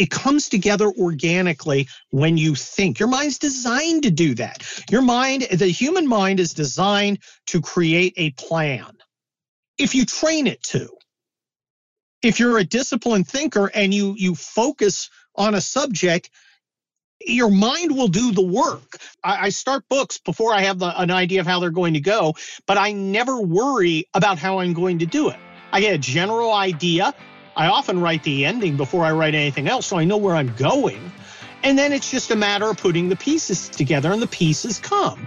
It comes together organically when you think. Your mind's designed to do that. Your mind, the human mind, is designed to create a plan if you train it to. If you're a disciplined thinker and you focus on a subject, your mind will do the work. I start books before I have an idea of how they're going to go, but I never worry about how I'm going to do it. I get a general idea. I often write the ending before I write anything else, so I know where I'm going. And then it's just a matter of putting the pieces together, and the pieces come.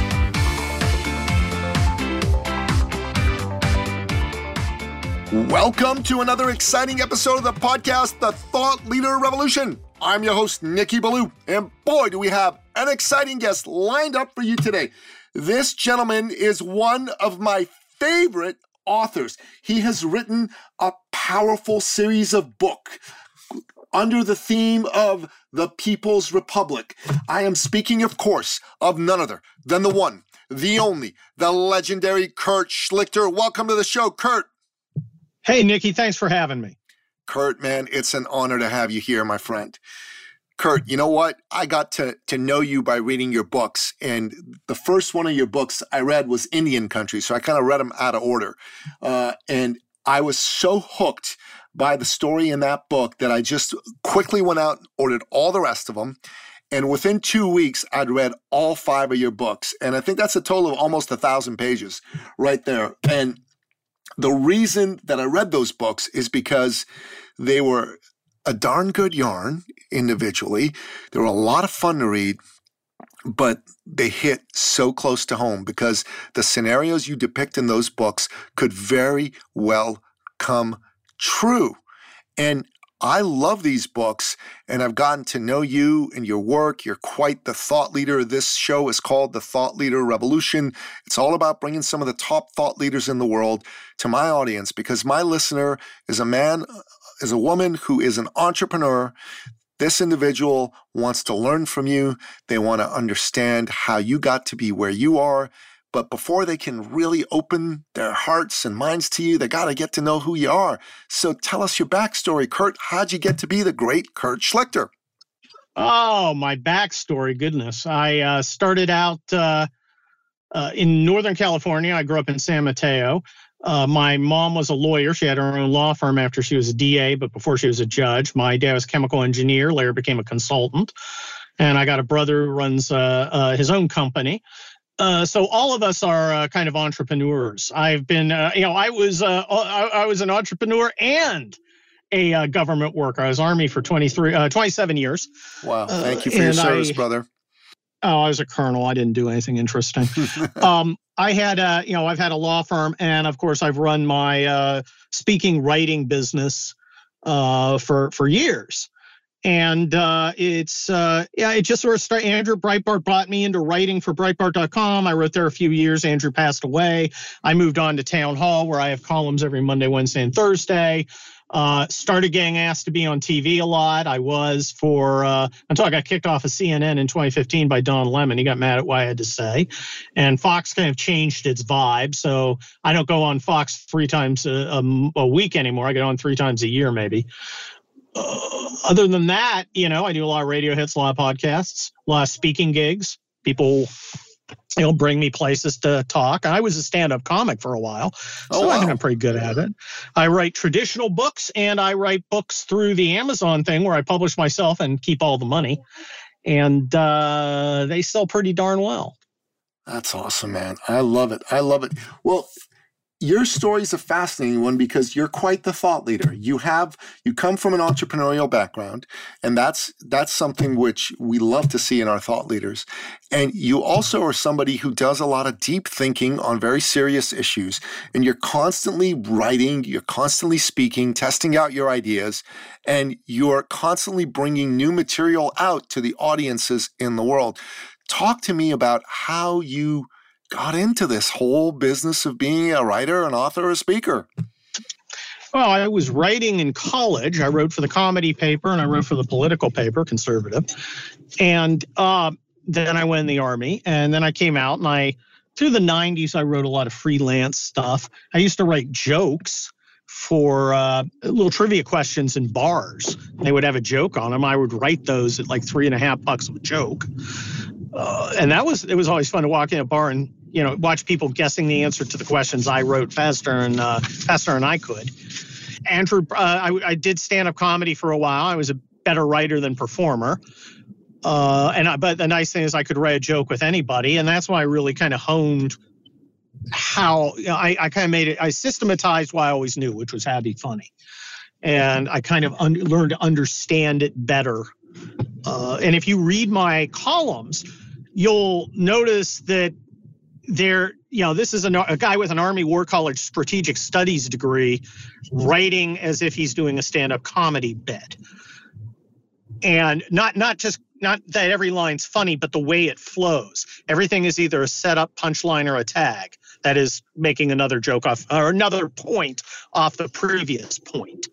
Welcome to another exciting episode of the podcast, The Thought Leader Revolution. I'm your host, Nikki Ballou, and boy, do we have an exciting guest lined up for you today. This gentleman is one of my favorite authors. He has written a powerful series of books under the theme of The People's Republic. I am speaking, of course, of none other than the one, the only, the legendary Kurt Schlichter. Welcome to the show, Kurt. Hey, Nikki, thanks for having me. Kurt, man, it's an honor to have you here, my friend. Kurt, you know what? I got to know you by reading your books, and the first one of your books I read was Indian Country, so I kind of read them out of order. And I was so hooked by the story in that book that I just quickly went out and ordered all the rest of them. And within 2 weeks, I'd read all 5 of your books. And I think that's a total of almost 1,000 pages right there. And the reason that I read those books is because they were a darn good yarn individually. They were a lot of fun to read, but they hit so close to home because the scenarios you depict in those books could very well come true. And I love these books, and I've gotten to know you and your work. You're quite the thought leader. This show is called The Thought Leader Revolution. It's all about bringing some of the top thought leaders in the world to my audience, because my listener is a man, is a woman who is an entrepreneur. This individual wants to learn from you. They want to understand how you got to be where you are. But before they can really open their hearts and minds to you, they got to get to know who you are. So tell us your backstory, Kurt. How'd you get to be the great Kurt Schlichter? Oh, my backstory, goodness. I started out in Northern California. I grew up in San Mateo. My mom was a lawyer. She had her own law firm after she was a DA, but before she was a judge. My dad was a chemical engineer, later became a consultant. And I got a brother who runs his own company. So all of us are kind of entrepreneurs. I've been, I was an entrepreneur and a government worker. I was Army for 27 years. Wow. Thank you for your service, brother. Oh, I was a colonel. I didn't do anything interesting. I've had a law firm, and of course I've run my speaking, writing business for years. And it just sort of started. Andrew Breitbart brought me into writing for Breitbart.com. I wrote there a few years. Andrew passed away. I moved on to Town Hall, where I have columns every Monday, Wednesday, and Thursday. Started getting asked to be on TV a lot. I was until I got kicked off of CNN in 2015 by Don Lemon. He got mad at what I had to say. And Fox kind of changed its vibe. So I don't go on Fox 3 times a week anymore. I get on 3 times a year, maybe. Other than that, I do a lot of radio hits, a lot of podcasts, a lot of speaking gigs. People, bring me places to talk. I was a stand-up comic for a while, I think I'm pretty good at it. I write traditional books, and I write books through the Amazon thing where I publish myself and keep all the money. And they sell pretty darn well. That's awesome, man. I love it. Well, Your story is a fascinating one because you're quite the thought leader. You come from an entrepreneurial background, and that's something which we love to see in our thought leaders. And you also are somebody who does a lot of deep thinking on very serious issues, and you're constantly writing, you're constantly speaking, testing out your ideas, and you're constantly bringing new material out to the audiences in the world. Talk to me about how you got into this whole business of being a writer, an author, a speaker. Well, I was writing in college. I wrote for the comedy paper and I wrote for the political paper, conservative. And then I went in the Army, and then I came out, and through the 90s, I wrote a lot of freelance stuff. I used to write jokes for little trivia questions in bars. They would have a joke on them. I would write those at like $3.50 a joke. And it was always fun to walk in a bar and, watch people guessing the answer to the questions I wrote faster than I could. Andrew, I did stand-up comedy for a while. I was a better writer than performer. But the nice thing is I could write a joke with anybody. And that's why I really kind of honed how I systematized what I always knew, which was how to be funny. And I kind of learned to understand it better. And if you read my columns, you'll notice that this is a guy with an Army War College strategic studies degree writing as if he's doing a stand-up comedy bit. And not that every line's funny, but the way it flows. Everything is either a setup, punchline, or a tag. That is making another joke off or another point off the previous point.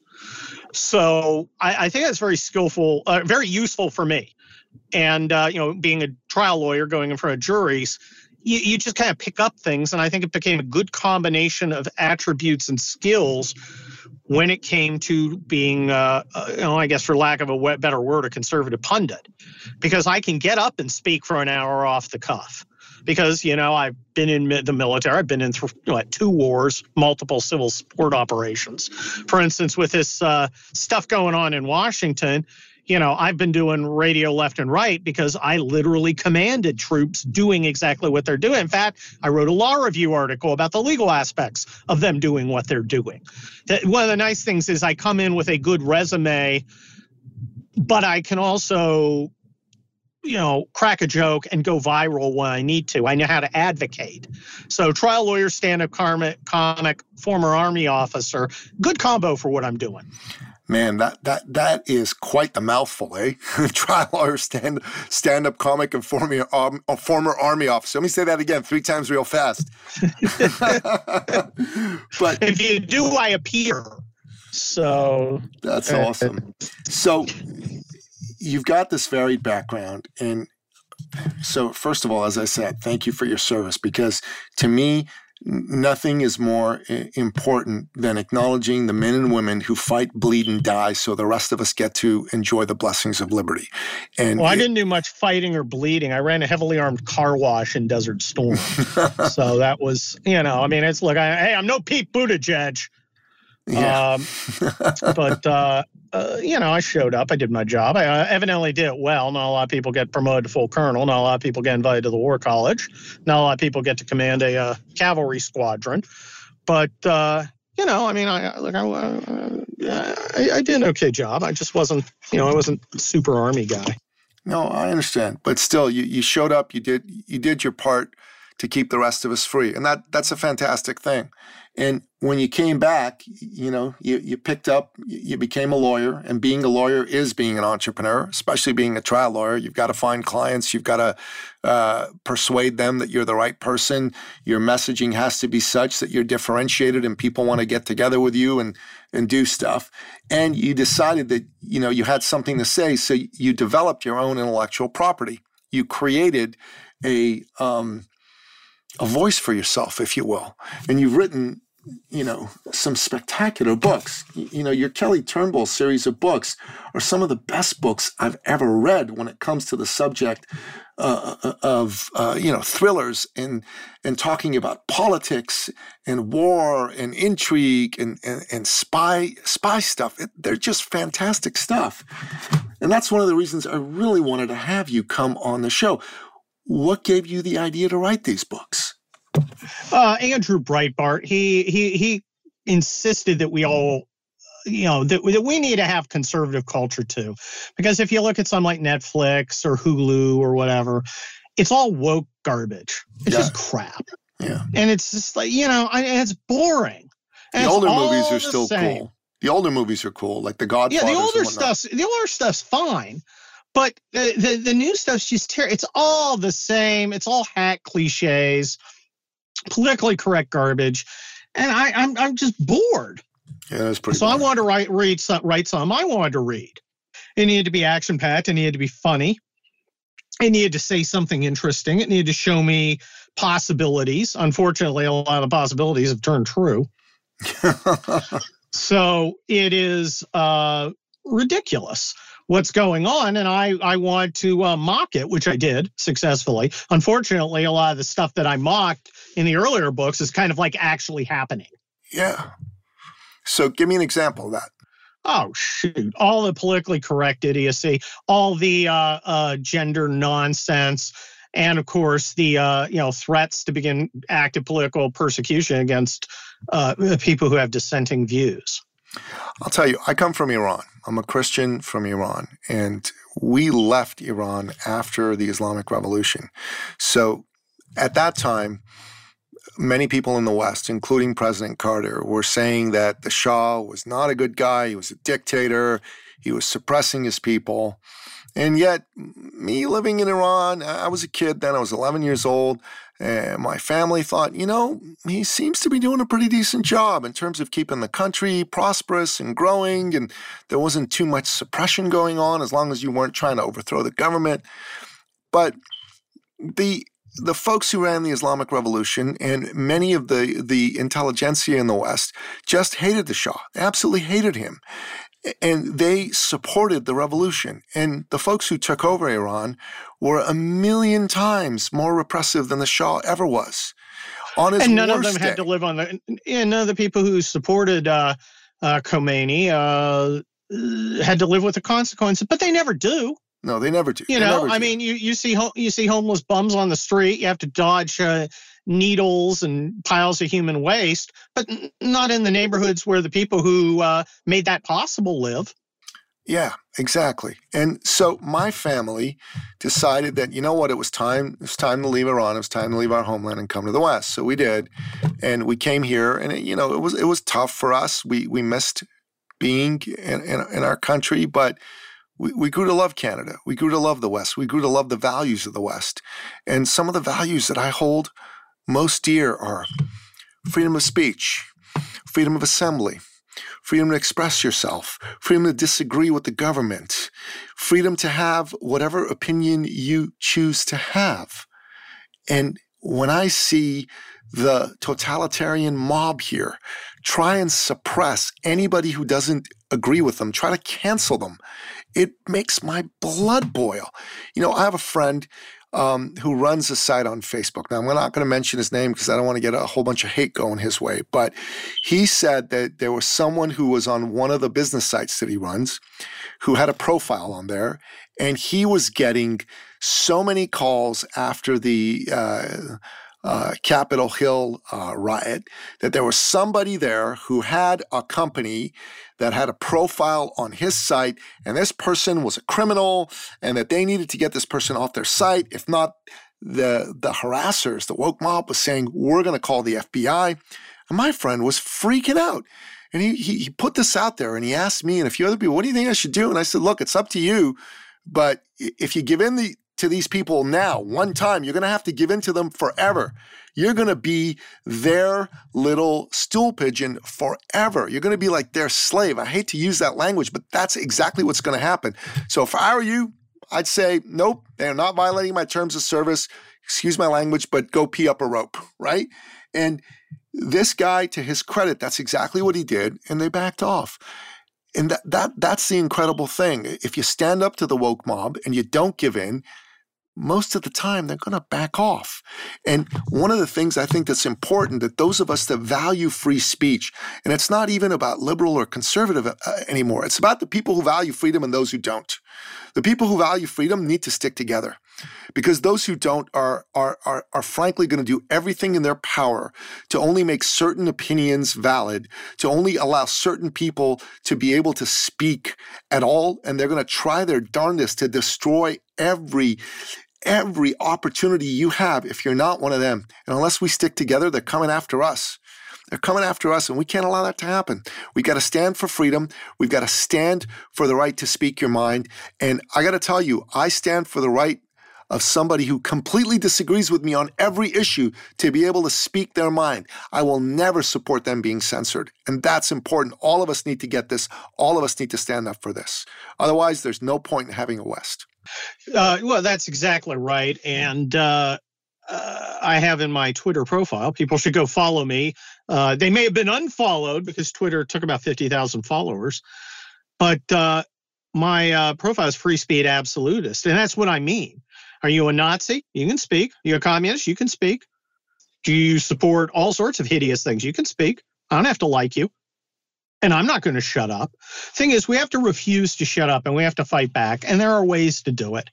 So I think that's very skillful, very useful for me. And, being a trial lawyer going in front of juries, you just kind of pick up things. And I think it became a good combination of attributes and skills when it came to being, I guess for lack of a better word, a conservative pundit, because I can get up and speak for an hour off the cuff. Because, I've been in the military. I've been in 2 wars, multiple civil support operations. For instance, with this stuff going on in Washington, I've been doing radio left and right because I literally commanded troops doing exactly what they're doing. In fact, I wrote a law review article about the legal aspects of them doing what they're doing. One of the nice things is I come in with a good resume, but I can also crack a joke and go viral when I need to. I know how to advocate. So trial lawyer, stand-up comic, former Army officer, good combo for what I'm doing. Man, that is quite the mouthful, eh? Trial lawyer, stand-up comic, and former Army officer. Let me say that again 3 times real fast. But if you do, I appear. So that's awesome. So you've got this varied background. And so first of all, as I said, thank you for your service, because to me, nothing is more important than acknowledging the men and women who fight, bleed, and die so the rest of us get to enjoy the blessings of liberty. And I didn't do much fighting or bleeding. I ran a heavily armed car wash in Desert Storm. So that was, it's like, hey, I'm no Pete Buttigieg. Yeah. I showed up. I did my job. I evidently did it well. Not a lot of people get promoted to full colonel. Not a lot of people get invited to the War College. Not a lot of people get to command a cavalry squadron. But, I did an okay job. I just wasn't, I wasn't super Army guy. No, I understand. But still, you showed up. You did your part to keep the rest of us free. And that's a fantastic thing. And when you came back, you picked up, you became a lawyer, and being a lawyer is being an entrepreneur, especially being a trial lawyer. You've got to find clients. You've got to persuade them that you're the right person. Your messaging has to be such that you're differentiated and people want to get together with you and do stuff. And you decided that, you had something to say, so you developed your own intellectual property. You created a voice for yourself, if you will. And you've written, some spectacular books. Your Kelly Turnbull series of books are some of the best books I've ever read when it comes to the subject of thrillers and talking about politics and war and intrigue and spy stuff. They're just fantastic stuff. And that's one of the reasons I really wanted to have you come on the show. What gave you the idea to write these books? Andrew Breitbart, he insisted that we all, you know, that we need to have conservative culture too, because if you look at something like Netflix or Hulu or whatever, it's all woke garbage. It's just crap. Yeah, and it's just like, you know, it's boring. And the older movies are still cool. The older movies are cool, like The Godfather. Yeah, the older stuff's fine, but the new stuff's just terrible. It's all the same. It's all hack cliches, politically correct garbage, and I'm just bored. Yeah, that's pretty. So boring. I wanted to write something I wanted to read. It needed to be action packed. It needed to be funny. It needed to say something interesting. It needed to show me possibilities. Unfortunately, a lot of possibilities have turned true. So it is ridiculous what's going on, and I want to mock it, which I did successfully. Unfortunately, a lot of the stuff that I mocked in the earlier books is kind of like actually happening. Yeah. So give me an example of that. Oh, shoot. All the politically correct idiocy, all the gender nonsense, and, of course, the threats to begin active political persecution against people who have dissenting views. I'll tell you, I come from Iran. I'm a Christian from Iran, and we left Iran after the Islamic Revolution. So at that time, many people in the West, including President Carter, were saying that the Shah was not a good guy. He was a dictator. He was suppressing his people. And yet, me living in Iran, I was a kid then. I was 11 years old. And my family thought, you know, he seems to be doing a pretty decent job in terms of keeping the country prosperous and growing. And there wasn't too much suppression going on as long as you weren't trying to overthrow the government. But the folks who ran the Islamic Revolution and many of the intelligentsia in the West just hated the Shah, absolutely hated him. And they supported the revolution. And the folks who took over Iran were 1,000,000 times more repressive than the Shah ever was. On his worst day. And none of them had to live on the – and none of the people who supported Khomeini had to live with the consequences, but they never do. No, they never do. You know, I mean, you see homeless bums on the street. You have to dodge needles and piles of human waste, but not in the neighborhoods where the people who made that possible live. Yeah, exactly. And so my family decided that, you know what, it was time to leave Iran. It was time to leave our homeland and come to the West. So we did, and we came here, and it was tough for us. We missed being in our country, but we grew to love Canada. We grew to love the West. We grew to love the values of the West. And some of the values that I hold most dear are freedom of speech, freedom of assembly, freedom to express yourself, freedom to disagree with the government, freedom to have whatever opinion you choose to have. And when I see the totalitarian mob here try and suppress anybody who doesn't agree with them, try to cancel them, it makes my blood boil. You know, I have a friend who runs a site on Facebook. Now, I'm not going to mention his name because I don't want to get a whole bunch of hate going his way, but he said that there was someone who was on one of the business sites that he runs who had a profile on there, and he was getting so many calls after the Capitol Hill riot that there was somebody there who had a company that had a profile on his site, and this person was a criminal, and that they needed to get this person off their site. If not, the harassers, the woke mob, was saying, we're going to call the FBI. And my friend was freaking out. And he put this out there, and he asked me and a few other people, what do you think I should do? And I said, look, it's up to you, but if you give in to these people now, one time, you're going to have to give in to them forever. You're going to be their little stool pigeon forever. You're going to be like their slave. I hate to use that language, but that's exactly what's going to happen. So if I were you, I'd say, nope, they are not violating my terms of service. Excuse my language, but go pee up a rope, right? And this guy, to his credit, that's exactly what he did, and they backed off. And that's the incredible thing. If you stand up to the woke mob and you don't give in, most of the time, they're going to back off. And one of the things I think that's important that those of us that value free speech, and it's not even about liberal or conservative anymore. It's about the people who value freedom and those who don't. The people who value freedom need to stick together. Because those who don't are frankly going to do everything in their power to only make certain opinions valid, to only allow certain people to be able to speak at all, and they're going to try their darndest to destroy every opportunity you have if you're not one of them. And unless we stick together, they're coming after us. They're coming after us, and we can't allow that to happen. We've got to stand for freedom. We've got to stand for the right to speak your mind. And I got to tell you, I stand for the right of somebody who completely disagrees with me on every issue to be able to speak their mind. I will never support them being censored. And that's important. All of us need to get this. All of us need to stand up for this. Otherwise, there's no point in having a West. Well, that's exactly right. And I have in my Twitter profile, people should go follow me. They may have been unfollowed because Twitter took about 50,000 followers. But my profile is free speech absolutist. And that's what I mean. Are you a Nazi? You can speak. Are you a communist? You can speak. Do you support all sorts of hideous things? You can speak. I don't have to like you. And I'm not going to shut up. Thing is, we have to refuse to shut up and we have to fight back. And there are ways to do it.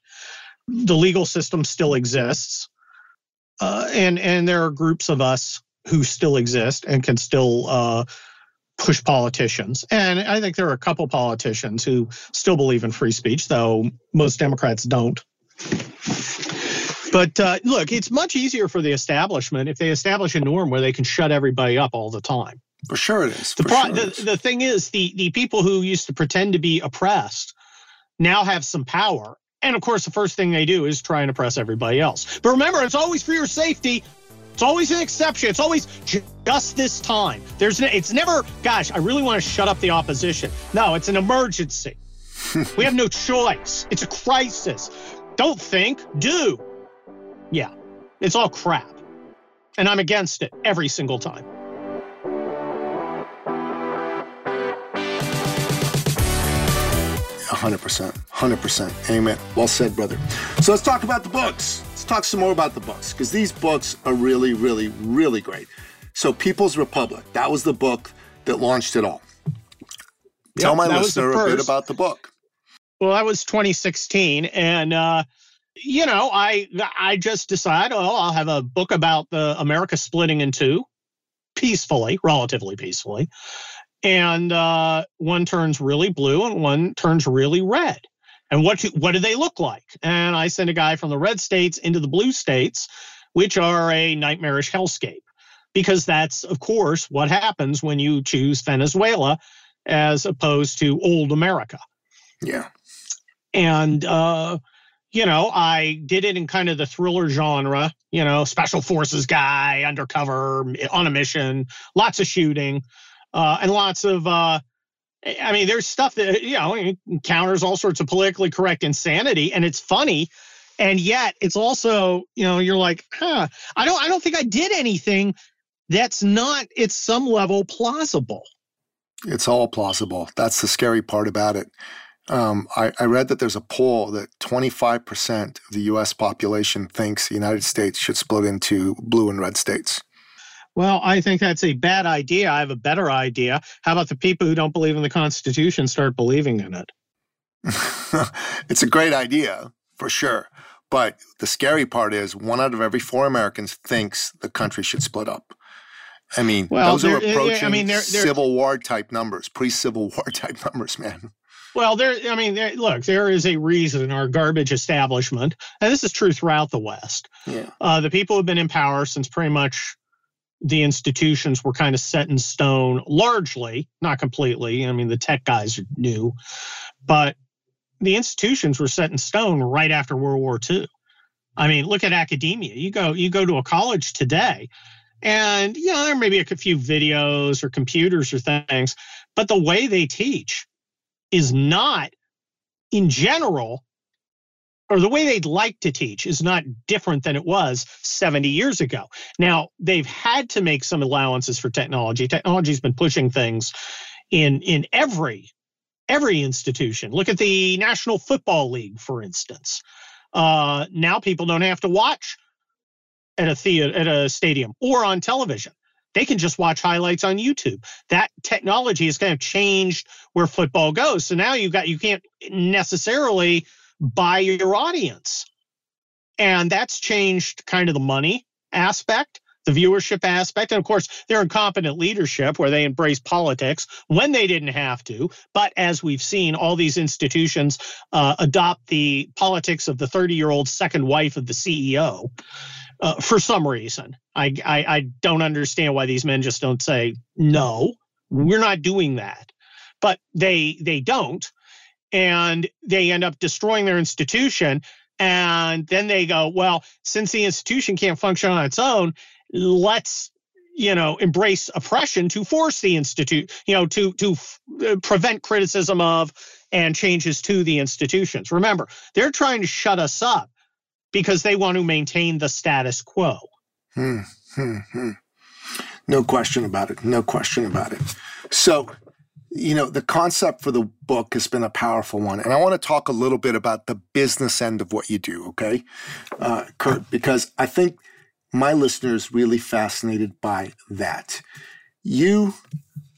The legal system still exists. And there are groups of us who still exist and can still push politicians. And I think there are a couple politicians who still believe in free speech, though most Democrats don't. But look, it's much easier for the establishment if they establish a norm where they can shut everybody up all the time. For sure it is. The thing is, the people who used to pretend to be oppressed now have some power. And, of course, the first thing they do is try and oppress everybody else. But remember, it's always for your safety. It's always an exception. It's always just this time. It's never, gosh, I really want to shut up the opposition. No, it's an emergency. We have no choice. It's a crisis. Don't think. Do. Yeah, it's all crap. And I'm against it every single time. A 100%. Amen. Well said, brother. So let's talk about the books. Let's talk some more about the books, because these books are really, really, really great. So People's Republic, that was the book that launched it all. Tell my listener a bit about the book. Well, that was 2016. And, you know, I just decided, oh, I'll have a book about the America splitting in two peacefully, relatively peacefully. And one turns really blue and one turns really red. And what do they look like? And I sent a guy from the red states into the blue states, which are a nightmarish hellscape. Because that's, of course, what happens when you choose Venezuela as opposed to old America. Yeah. And, you know, I did it in kind of the thriller genre, you know, special forces guy, undercover, on a mission, lots of shooting. And lots of, I mean, there's stuff that, you know, encounters all sorts of politically correct insanity, and it's funny, and yet it's also, you know, you're like, huh, I don't think I did anything that's not at some level plausible. It's all plausible. That's the scary part about it. I read that there's a poll that 25% of the U.S. population thinks the United States should split into blue and red states. Well, I think that's a bad idea. I have a better idea. How about the people who don't believe in the Constitution start believing in it? It's a great idea, for sure. But the scary part is 1 out of every 4 Americans thinks the country should split up. I mean, well, those are approaching Civil War type numbers, pre-Civil War type numbers, man. Well, look, there is a reason our garbage establishment, and this is true throughout the West. Yeah. The people who have been in power since pretty much the institutions were kind of set in stone, largely, not completely. I mean, the tech guys are new, but the institutions were set in stone right after World War II. I mean, look at academia. You go to a college today, and you know, there may be a few videos or computers or things, but the way they teach is not, in general, or the way they'd like to teach is not different than it was 70 years ago. Now, they've had to make some allowances for technology. Technology's been pushing things in every institution. Look at the National Football League, for instance. Now people don't have to watch at a stadium or on television. They can just watch highlights on YouTube. That technology has kind of changed where football goes. So now you can't necessarily buy your audience. And that's changed kind of the money aspect, the viewership aspect. And of course, their incompetent leadership where they embrace politics when they didn't have to. But as we've seen, all these institutions adopt the politics of the 30-year-old second wife of the CEO for some reason. I don't understand why these men just don't say, no, we're not doing that. But they don't. And they end up destroying their institution. And then they go, well, since the institution can't function on its own, let's, embrace oppression to force the institute, to prevent criticism of and changes to the institutions. Remember, they're trying to shut us up because they want to maintain the status quo. No question about it. No question about it. So, the concept for the book has been a powerful one. And I want to talk a little bit about the business end of what you do, okay, Kurt, because I think my listeners really fascinated by that. You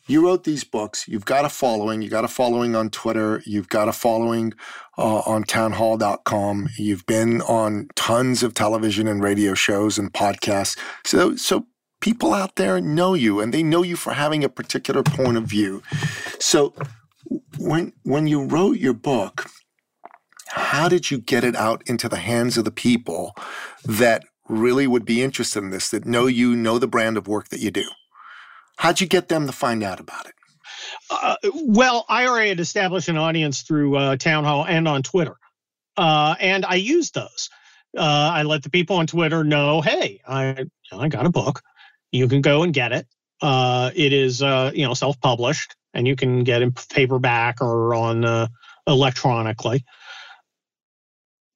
wrote these books. You've got a following. You got a following on Twitter. You've got a following on townhall.com. You've been on tons of television and radio shows and podcasts. So people out there know you, and they know you for having a particular point of view. So when you wrote your book, how did you get it out into the hands of the people that really would be interested in this, that know the brand of work that you do? How'd you get them to find out about it? Well, I already had established an audience through Town Hall and on Twitter, and I used those. I let the people on Twitter know, hey, I got a book. You can go and get it. It is, self-published, and you can get in paperback or on electronically.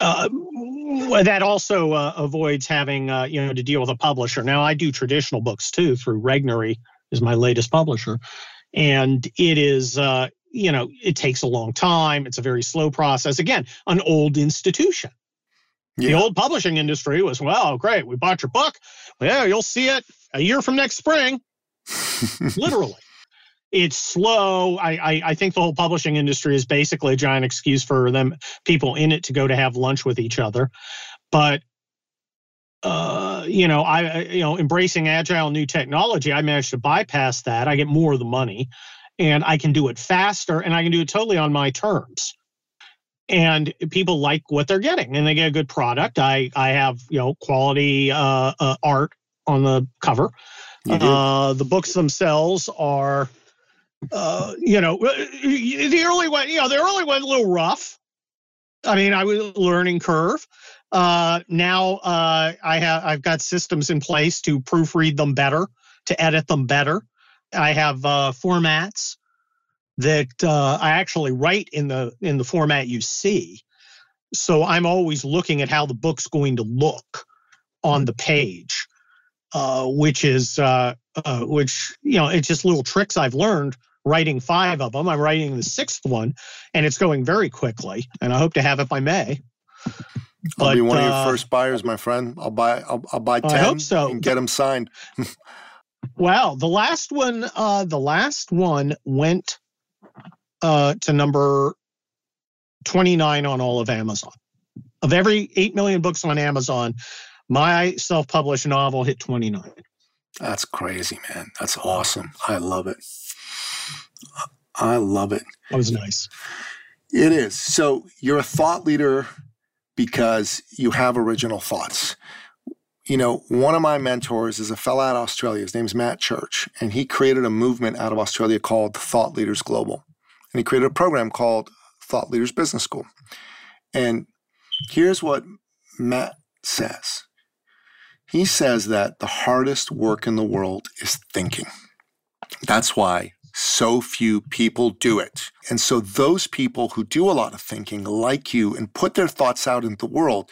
That also avoids having, to deal with a publisher. Now, I do traditional books, too, through Regnery is my latest publisher. And it is, it takes a long time. It's a very slow process. Again, an old institution. Yeah. The old publishing industry was, well, great, we bought your book. Yeah, you'll see it a year from next spring. Literally. It's slow. I think the whole publishing industry is basically a giant excuse for them, people in it, to go to have lunch with each other. But, embracing agile new technology, I managed to bypass that. I get more of the money, and I can do it faster, and I can do it totally on my terms. And people like what they're getting, and they get a good product. I have, quality art on the cover. The books themselves are, the early one a little rough. I mean, I was learning curve. Now I've got systems in place to proofread them better, to edit them better. I have formats that I actually write in the format you see. So I'm always looking at how the book's going to look on the page, which is, it's just little tricks I've learned writing 5 of them. I'm writing the 6th one, and it's going very quickly, and I hope to have it by May. But, I'll be one of your first buyers, my friend. I'll buy 10 I hope so. And get them signed. Well, the last one went to number 29 on all of Amazon. Of every 8 million books on Amazon, my self-published novel hit 29. That's crazy, man. That's awesome. I love it. That was nice. It is. So you're a thought leader because you have original thoughts. One of my mentors is a fellow out of Australia. His name's Matt Church, and he created a movement out of Australia called Thought Leaders Global. And he created a program called Thought Leaders Business School. And here's what Matt says. He says that the hardest work in the world is thinking. That's why so few people do it. And so those people who do a lot of thinking, like you, and put their thoughts out into the world,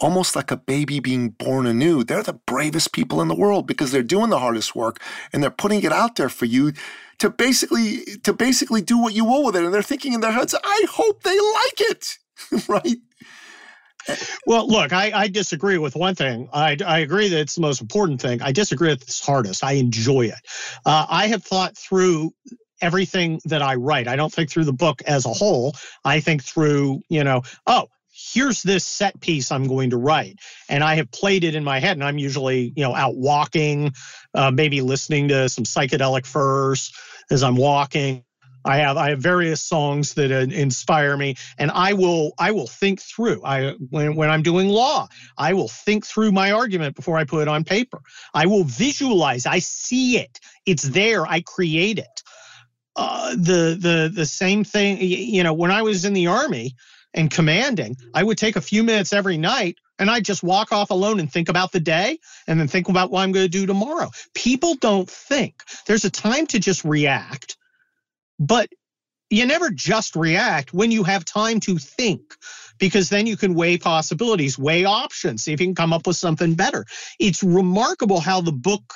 almost like a baby being born anew, they're the bravest people in the world because they're doing the hardest work and they're putting it out there for you to basically do what you will with it. And they're thinking in their heads, I hope they like it, right? Well, look, I disagree with one thing. I agree that it's the most important thing. I disagree that it's hardest. I enjoy it. I have thought through everything that I write. I don't think through the book as a whole. I think through, here's this set piece I'm going to write. And I have played it in my head, and I'm usually, you know, out walking, maybe listening to some psychedelic furs as I'm walking. I have various songs that inspire me, and I will think through. When I'm doing law, I will think through my argument before I put it on paper. I will visualize. I see it. It's there. I create it. The same thing. You know, when I was in the Army and commanding, I would take a few minutes every night, and I'd just walk off alone and think about the day, and then think about what I'm going to do tomorrow. People don't think. There's a time to just react. But you never just react when you have time to think, because then you can weigh possibilities, weigh options, see if you can come up with something better. It's remarkable how the book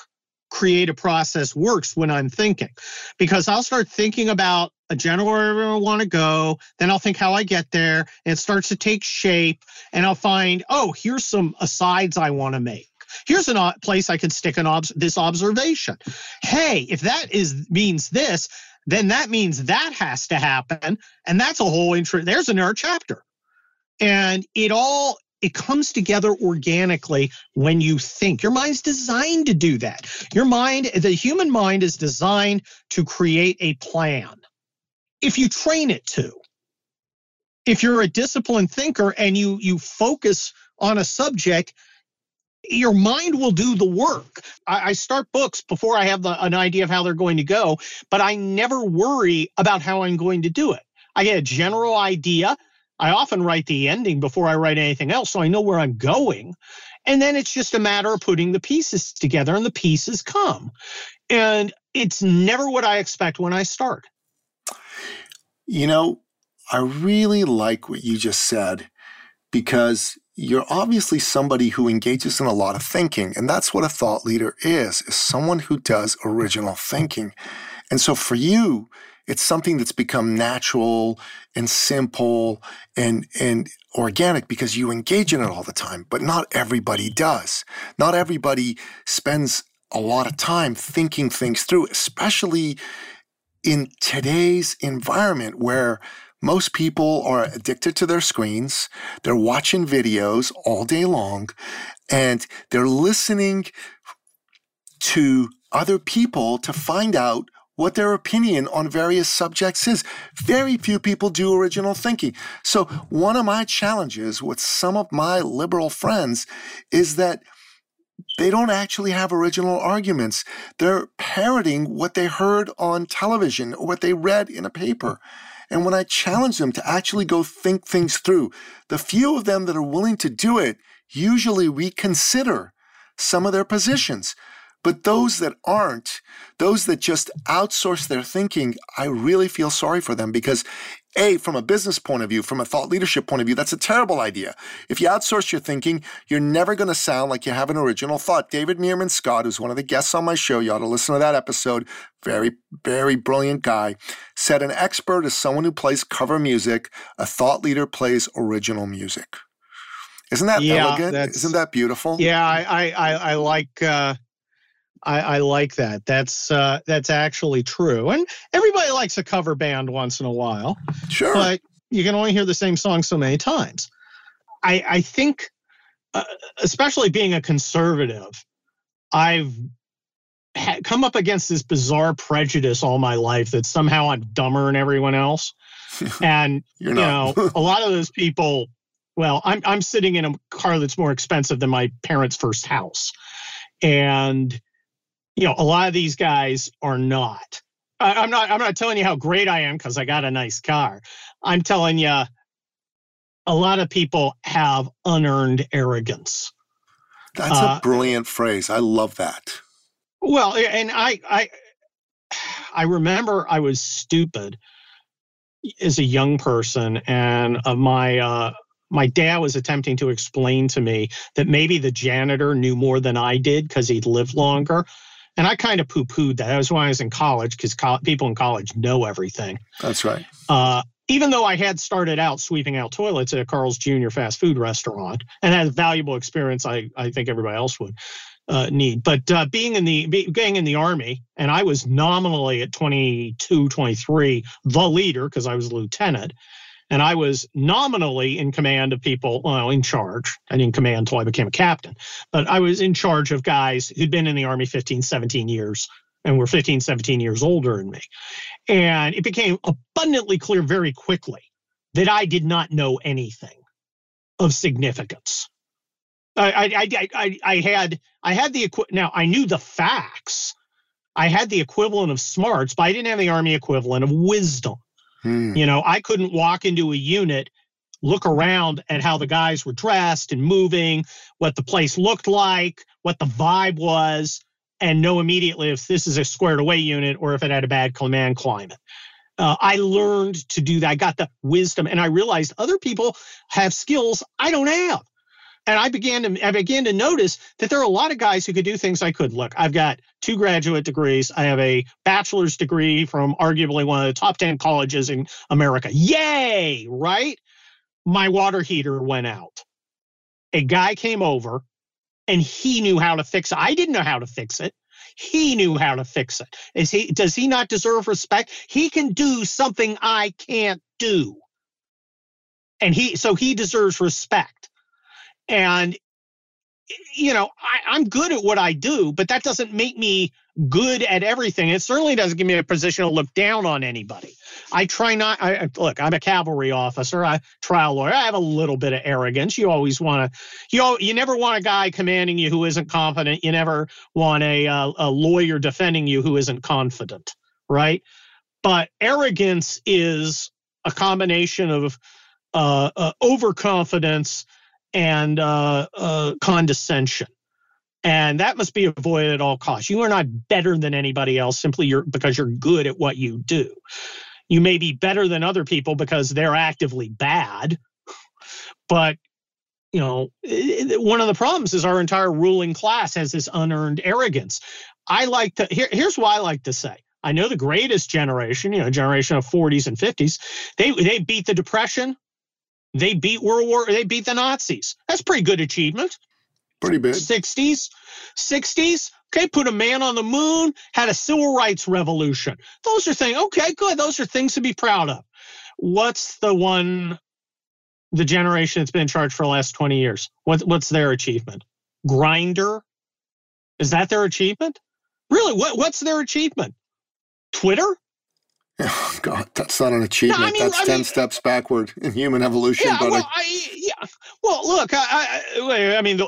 creative process works when I'm thinking, because I'll start thinking about a general area I want to go, then I'll think how I get there, and it starts to take shape, and I'll find, oh, here's some asides I want to make. Here's a place I can stick this observation. Hey, if that means this, then that means that has to happen. And that's a whole there's another chapter. And it comes together organically when you think. Your mind's designed to do that. The human mind is designed to create a plan, if you train it to. If you're a disciplined thinker and you focus on a subject, your mind will do the work. I start books before I have an idea of how they're going to go, but I never worry about how I'm going to do it. I get a general idea. I often write the ending before I write anything else, so I know where I'm going. And then it's just a matter of putting the pieces together, and the pieces come. And it's never what I expect when I start. You know, I really like what you just said, because you're obviously somebody who engages in a lot of thinking, and that's what a thought leader is someone who does original thinking. And so for you, it's something that's become natural and simple and organic, because you engage in it all the time, but not everybody does. Not everybody spends a lot of time thinking things through, especially in today's environment where most people are addicted to their screens. They're watching videos all day long, and they're listening to other people to find out what their opinion on various subjects is. Very few people do original thinking. So one of my challenges with some of my liberal friends is that they don't actually have original arguments. They're parroting what they heard on television or what they read in a paper. And when I challenge them to actually go think things through, the few of them that are willing to do it usually reconsider some of their positions. But those that aren't, those that just outsource their thinking, I really feel sorry for them, because A, from a business point of view, from a thought leadership point of view, that's a terrible idea. If you outsource your thinking, you're never going to sound like you have an original thought. David Meerman Scott, who's one of the guests on my show, you ought to listen to that episode, very, very brilliant guy, said an expert is someone who plays cover music. A thought leader plays original music. Isn't that elegant? Isn't that beautiful? Yeah, I like... I like that. That's actually true. And everybody likes a cover band once in a while. Sure. But you can only hear the same song so many times. I think, especially being a conservative, I've come up against this bizarre prejudice all my life that somehow I'm dumber than everyone else. And, you know, a lot of those people, well, I'm sitting in a car that's more expensive than my parents' first house. And... you know, a lot of these guys are not. I'm not telling you how great I am because I got a nice car. I'm telling you, a lot of people have unearned arrogance. That's a brilliant phrase. I love that. Well, and I remember I was stupid as a young person, and my dad was attempting to explain to me that maybe the janitor knew more than I did because he'd lived longer. And I kind of poo-pooed that. That was when I was in college, because people in college know everything. That's right. Even though I had started out sweeping out toilets at a Carl's Jr. fast food restaurant, and had a valuable experience, I think everybody else would need. But being in the Army, and I was nominally at 22, 23, the leader, because I was a lieutenant. And I was nominally in command of people, well, in charge. I didn't command until I became a captain. But I was in charge of guys who'd been in the Army 15, 17 years and were 15, 17 years older than me. And it became abundantly clear very quickly that I did not know anything of significance. I had the now I knew the facts. I had the equivalent of smarts, but I didn't have the Army equivalent of wisdom. Hmm. You know, I couldn't walk into a unit, look around at how the guys were dressed and moving, what the place looked like, what the vibe was, and know immediately if this is a squared away unit or if it had a bad command climate. I learned to do that. I got the wisdom, and I realized other people have skills I don't have. And I began to notice that there are a lot of guys who could do things I could. Look, I've got 2 graduate degrees. I have a bachelor's degree from arguably one of the top 10 colleges in America. Yay, right? My water heater went out. A guy came over and he knew how to fix it. I didn't know how to fix it. He knew how to fix it. Does he not deserve respect? He can do something I can't do. And so he deserves respect. And, you know, I'm good at what I do, but that doesn't make me good at everything. It certainly doesn't give me a position to look down on anybody. Look, I'm a cavalry officer, a trial lawyer. I have a little bit of arrogance. You always want to, you never want a guy commanding you who isn't confident. You never want a lawyer defending you who isn't confident, right? But arrogance is a combination of overconfidence and condescension. And that must be avoided at all costs. You are not better than anybody else simply because you're good at what you do. You may be better than other people because they're actively bad. But, you know, one of the problems is our entire ruling class has this unearned arrogance. Here's what I like to say. I know the greatest generation, you know, generation of 40s and 50s, they beat the Depression. They beat they beat the Nazis. That's pretty good achievement. Pretty big. 60s. Okay, put a man on the moon, had a civil rights revolution. Those are things, okay, good. Those are things to be proud of. What's the generation that's been in charge for the last 20 years? What's their achievement? Grindr? Is that their achievement? Really, what's their achievement? Twitter? Oh, God, that's not an achievement. No, that's 10 steps backward in human evolution. Yeah, well, look, I mean,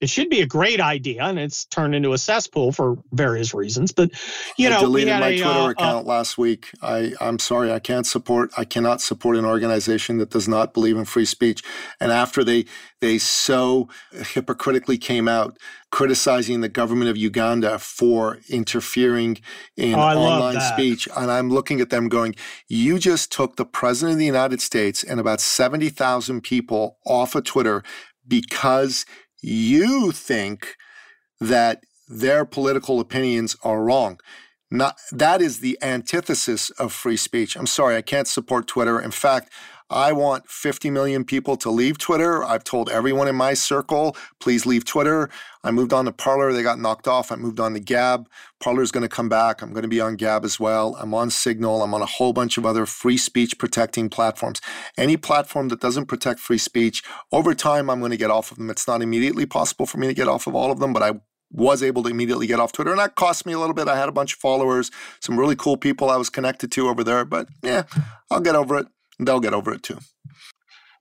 it should be a great idea, and it's turned into a cesspool for various reasons. But, I deleted my Twitter account last week. I'm sorry, I cannot support an organization that does not believe in free speech. And after they so hypocritically came out criticizing the government of Uganda for interfering in online speech. And I'm looking at them going, you just took the president of the United States and about 70,000 people off of Twitter because you think that their political opinions are wrong. That is the antithesis of free speech. I'm sorry, I can't support Twitter. In fact, I want 50 million people to leave Twitter. I've told everyone in my circle, please leave Twitter. I moved on to Parler. They got knocked off. I moved on to Gab. Parler's going to come back. I'm going to be on Gab as well. I'm on Signal. I'm on a whole bunch of other free speech protecting platforms. Any platform that doesn't protect free speech, over time, I'm going to get off of them. It's not immediately possible for me to get off of all of them, but I was able to immediately get off Twitter. And that cost me a little bit. I had a bunch of followers, some really cool people I was connected to over there. But yeah, I'll get over it. They'll get over it too.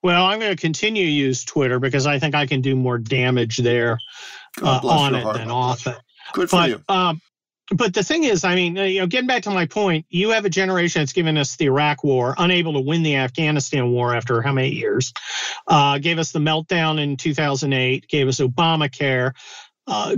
Well, I'm going to continue to use Twitter because I think I can do more damage there on it than off it. Good for you. But the thing is, I mean, getting back to my point, you have a generation that's given us the Iraq War, unable to win the Afghanistan War after how many years? Gave us the meltdown in 2008, gave us Obamacare,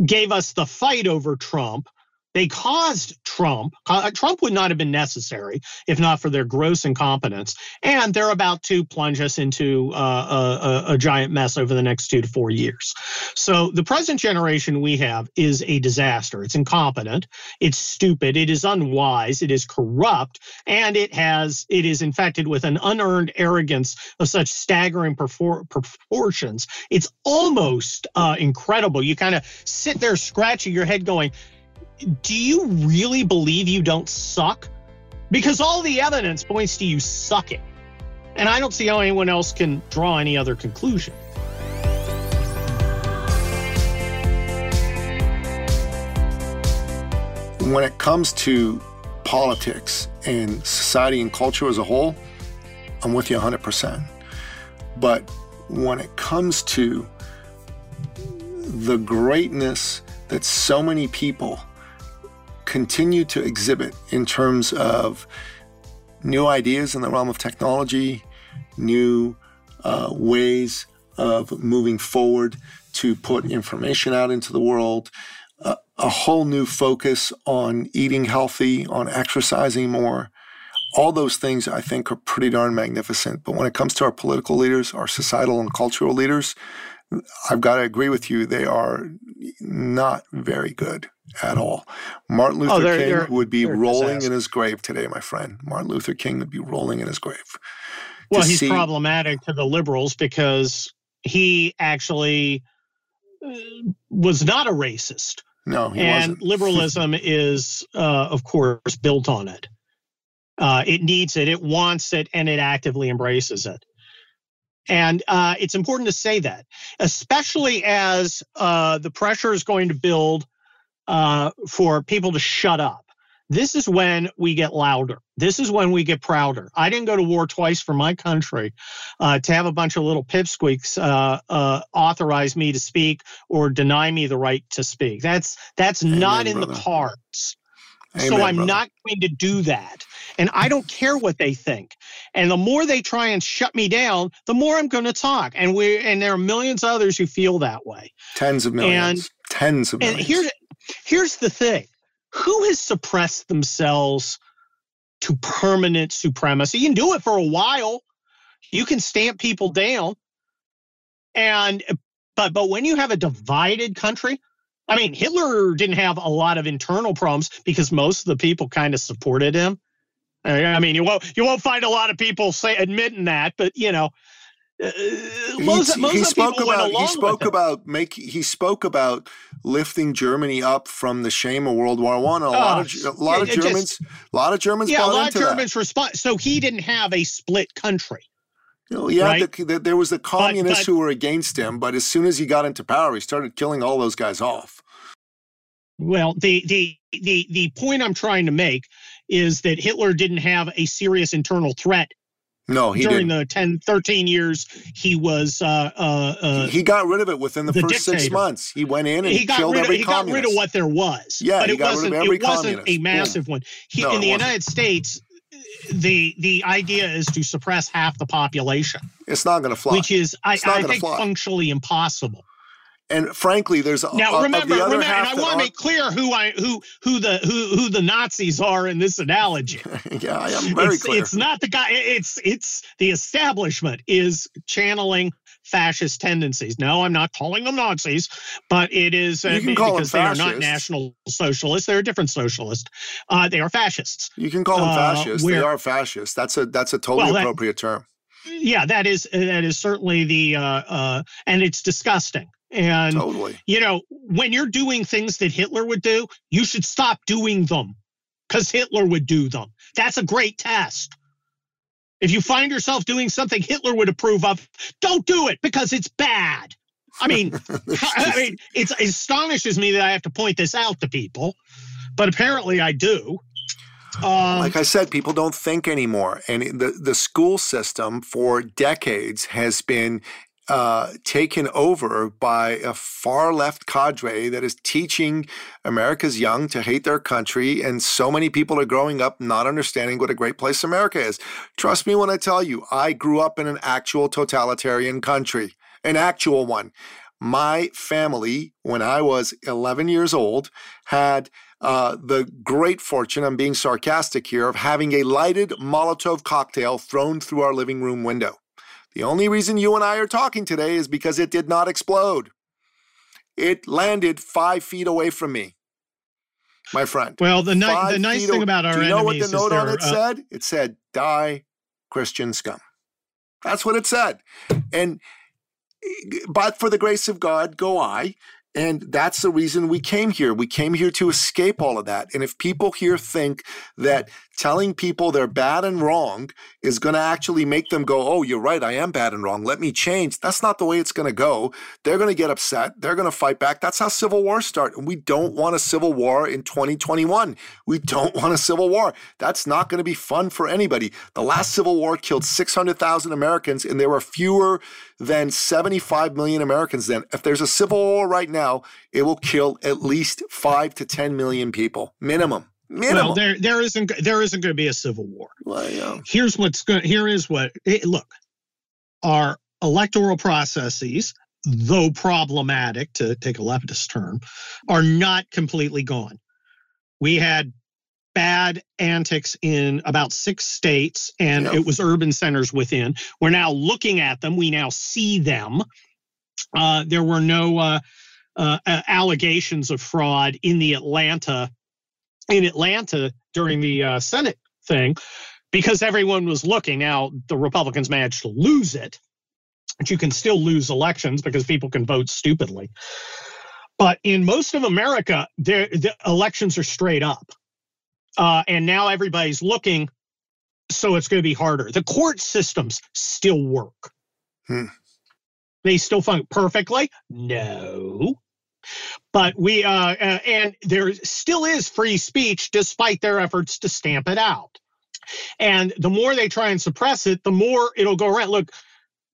gave us the fight over Trump. They caused Trump. Trump would not have been necessary if not for their gross incompetence. And they're about to plunge us into a giant mess over the next 2 to 4 years. So the present generation we have is a disaster. It's incompetent. It's stupid. It is unwise. It is corrupt. And it is infected with an unearned arrogance of such staggering proportions. It's almost incredible. You kind of sit there scratching your head going, do you really believe you don't suck? Because all the evidence points to you sucking. And I don't see how anyone else can draw any other conclusion. When it comes to politics and society and culture as a whole, I'm with you 100%. But when it comes to the greatness that so many people continue to exhibit in terms of new ideas in the realm of technology, new ways of moving forward to put information out into the world, a whole new focus on eating healthy, on exercising more. All those things I think are pretty darn magnificent. But when it comes to our political leaders, our societal and cultural leaders, I've got to agree with you, they are not very good at all. Martin Luther King would be rolling in his grave today, my friend. Martin Luther King would be rolling in his grave. Well, he's problematic to the liberals because he actually was not a racist. No, he wasn't. And liberalism is, of course, built on it. It needs it, it wants it, and it actively embraces it. And it's important to say that, especially as the pressure is going to build for people to shut up. This is when we get louder. This is when we get prouder. I didn't go to war twice for my country to have a bunch of little pipsqueaks authorize me to speak or deny me the right to speak. That's Amen, not in brother. The cards. Amen, so I'm brother. Not going to do that. And I don't care what they think. And the more they try and shut me down, the more I'm going to talk. And there are millions of others who feel that way. Tens of millions. And here's the thing. Who has suppressed themselves to permanent supremacy? You can do it for a while. You can stamp people down. But when you have a divided country, I mean, Hitler didn't have a lot of internal problems because most of the people kind of supported him. I mean, you won't find a lot of people admitting that, but you know, he spoke about lifting Germany up from the shame of World War I. A lot of Germans responded. So he didn't have a split country. Right? There was the communists who were against him, but as soon as he got into power, he started killing all those guys off. Well, the point I'm trying to make is that Hitler didn't have a serious internal threat. No, he didn't. During the 10, 13 years, he was... he got rid of it within the first dictator. 6 months. He went in and he killed every communist. He got rid of what there was. Yeah, but it wasn't a massive one. United States... The idea is to suppress half the population. It's not going to fly. Which is, I think, functionally impossible. And frankly, there's now, remember, I want to make clear who the Nazis are in this analogy. Yeah, I am very clear. It's not the guy. It's the establishment is channeling fascist tendencies. No, I'm not calling them Nazis, but it is because they are not national socialists. They're a different socialist. They are fascists. You can call them fascists. They are fascists. That's a totally appropriate term. Yeah, that is certainly the and it's disgusting. And, you know, when you're doing things that Hitler would do, you should stop doing them because Hitler would do them. That's a great test. If you find yourself doing something Hitler would approve of, don't do it because it's bad. I mean, it astonishes me that I have to point this out to people, but apparently I do. Like I said, people don't think anymore. And the school system for decades has been taken over by a far-left cadre that is teaching America's young to hate their country, and so many people are growing up not understanding what a great place America is. Trust me when I tell you, I grew up in an actual totalitarian country, an actual one. My family, when I was 11 years old, had the great fortune, I'm being sarcastic here, of having a lighted Molotov cocktail thrown through our living room window. The only reason you and I are talking today is because it did not explode. It landed 5 feet away from me, my friend. Well, the nice thing about our enemies is, do you know what the note on it said? It said, "Die, Christian scum." That's what it said. And but for the grace of God, go I. And that's the reason we came here. We came here to escape all of that. And if people here think that telling people they're bad and wrong is going to actually make them go, oh, you're right, I am bad and wrong, let me change. That's not the way it's going to go. They're going to get upset. They're going to fight back. That's how civil wars start. And we don't want a civil war in 2021. We don't want a civil war. That's not going to be fun for anybody. The last civil war killed 600,000 Americans, and there were fewer than 75 million Americans then. If there's a civil war right now, it will kill at least 5 to 10 million people, minimum. Well, there isn't going to be a civil war. Well, yeah. Look, our electoral processes, though problematic, to take a leftist term, are not completely gone. We had bad antics in about 6 states, and it was urban centers within. We're now looking at them. We now see them. There were no allegations of fraud in Atlanta during the Senate thing, because everyone was looking. Now, the Republicans managed to lose it, but you can still lose elections because people can vote stupidly. But in most of America, the elections are straight up. And now everybody's looking, so it's going to be harder. The court systems still work. They still function perfectly? No. But we and there still is free speech despite their efforts to stamp it out. And the more they try and suppress it, the more it'll go around. Look,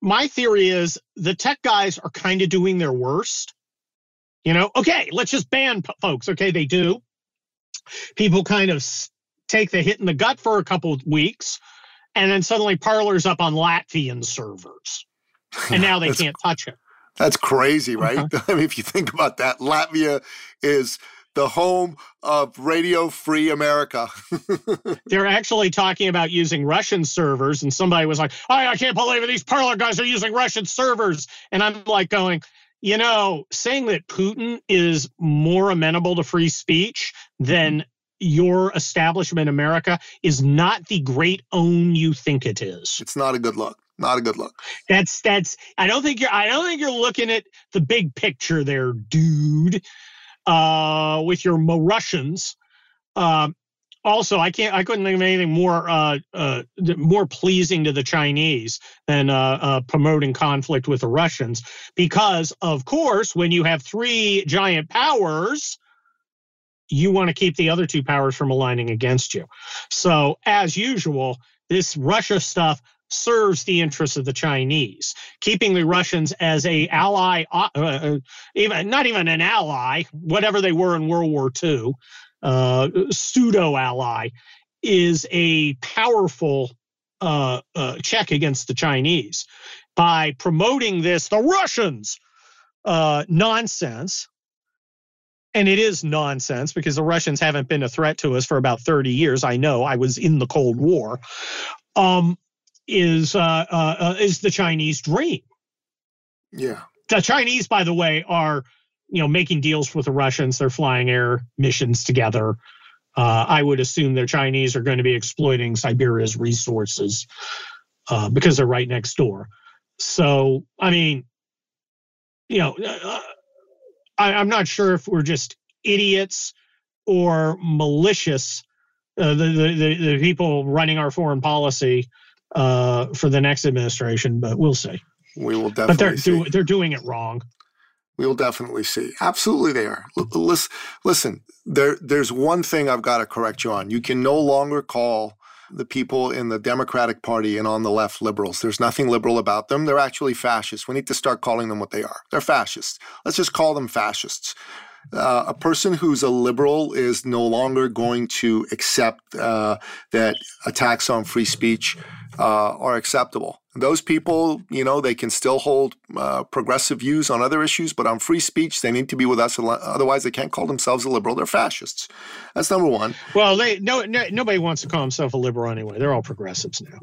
my theory is the tech guys are kind of doing their worst. You know, okay, let's just ban folks. Okay, they do. People kind of take the hit in the gut for a couple of weeks, and then suddenly Parler's up on Latvian servers. And now they can't touch it. That's crazy, right? I mean, if you think about that, Latvia is the home of radio-free America. They're actually talking about using Russian servers, and somebody was like, oh, I can't believe it. These Parler guys are using Russian servers. And I'm like going, you know, saying that Putin is more amenable to free speech than your establishment America is not the great own you think it is. It's not a good look. Not a good look. That's. I don't think you're looking at the big picture there, dude. With your Russians. Also, I couldn't think of anything more pleasing to the Chinese than promoting conflict with the Russians, because of course, when you have 3 giant powers, you want to keep the other 2 powers from aligning against you. So, as usual, this Russia stuff serves the interests of the Chinese. Keeping the Russians as a ally, not even an ally, whatever they were in World War II, pseudo-ally, is a powerful check against the Chinese. By promoting this, the Russians, nonsense, and it is nonsense because the Russians haven't been a threat to us for about 30 years. I know, I was in the Cold War. Is the Chinese dream. Yeah. The Chinese, by the way, are, you know, making deals with the Russians. They're flying air missions together. I would assume the Chinese are going to be exploiting Siberia's resources because they're right next door. So, I mean, you know, I'm not sure if we're just idiots or malicious, the people running our foreign policy for the next administration, but we'll see. We will definitely see. They're doing it wrong. We will definitely see. Absolutely they are. Listen, there's one thing I've got to correct you on. You can no longer call the people in the Democratic Party and on the left liberals. There's nothing liberal about them. They're actually fascists. We need to start calling them what they are. They're fascists. Let's just call them fascists. A person who's a liberal is no longer going to accept that attacks on free speech are acceptable. Those people, you know, they can still hold progressive views on other issues, but on free speech, they need to be with us. Otherwise, they can't call themselves a liberal. They're fascists. That's number one. Well, nobody wants to call himself a liberal anyway. They're all progressives now.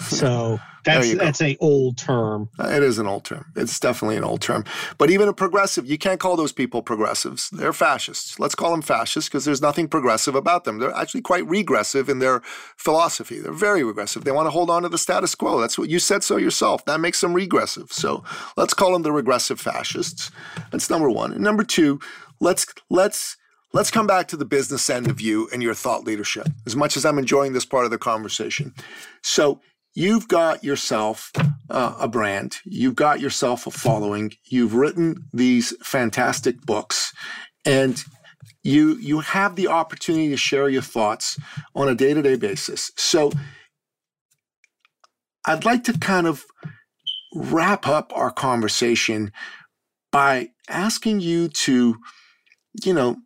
So that's an old term. It is an old term. It's definitely an old term. But even a progressive, you can't call those people progressives. They're fascists. Let's call them fascists because there's nothing progressive about them. They're actually quite regressive in their philosophy. They're very regressive. They want to hold on to the status quo. That's what you said so yourself. That makes them regressive. So let's call them the regressive fascists. That's number one. And number two, let's Let's come back to the business end of you and your thought leadership, as much as I'm enjoying this part of the conversation. So you've got yourself a brand. You've got yourself a following. You've written these fantastic books, and you have the opportunity to share your thoughts on a day-to-day basis. So I'd like to kind of wrap up our conversation by asking you to, you know,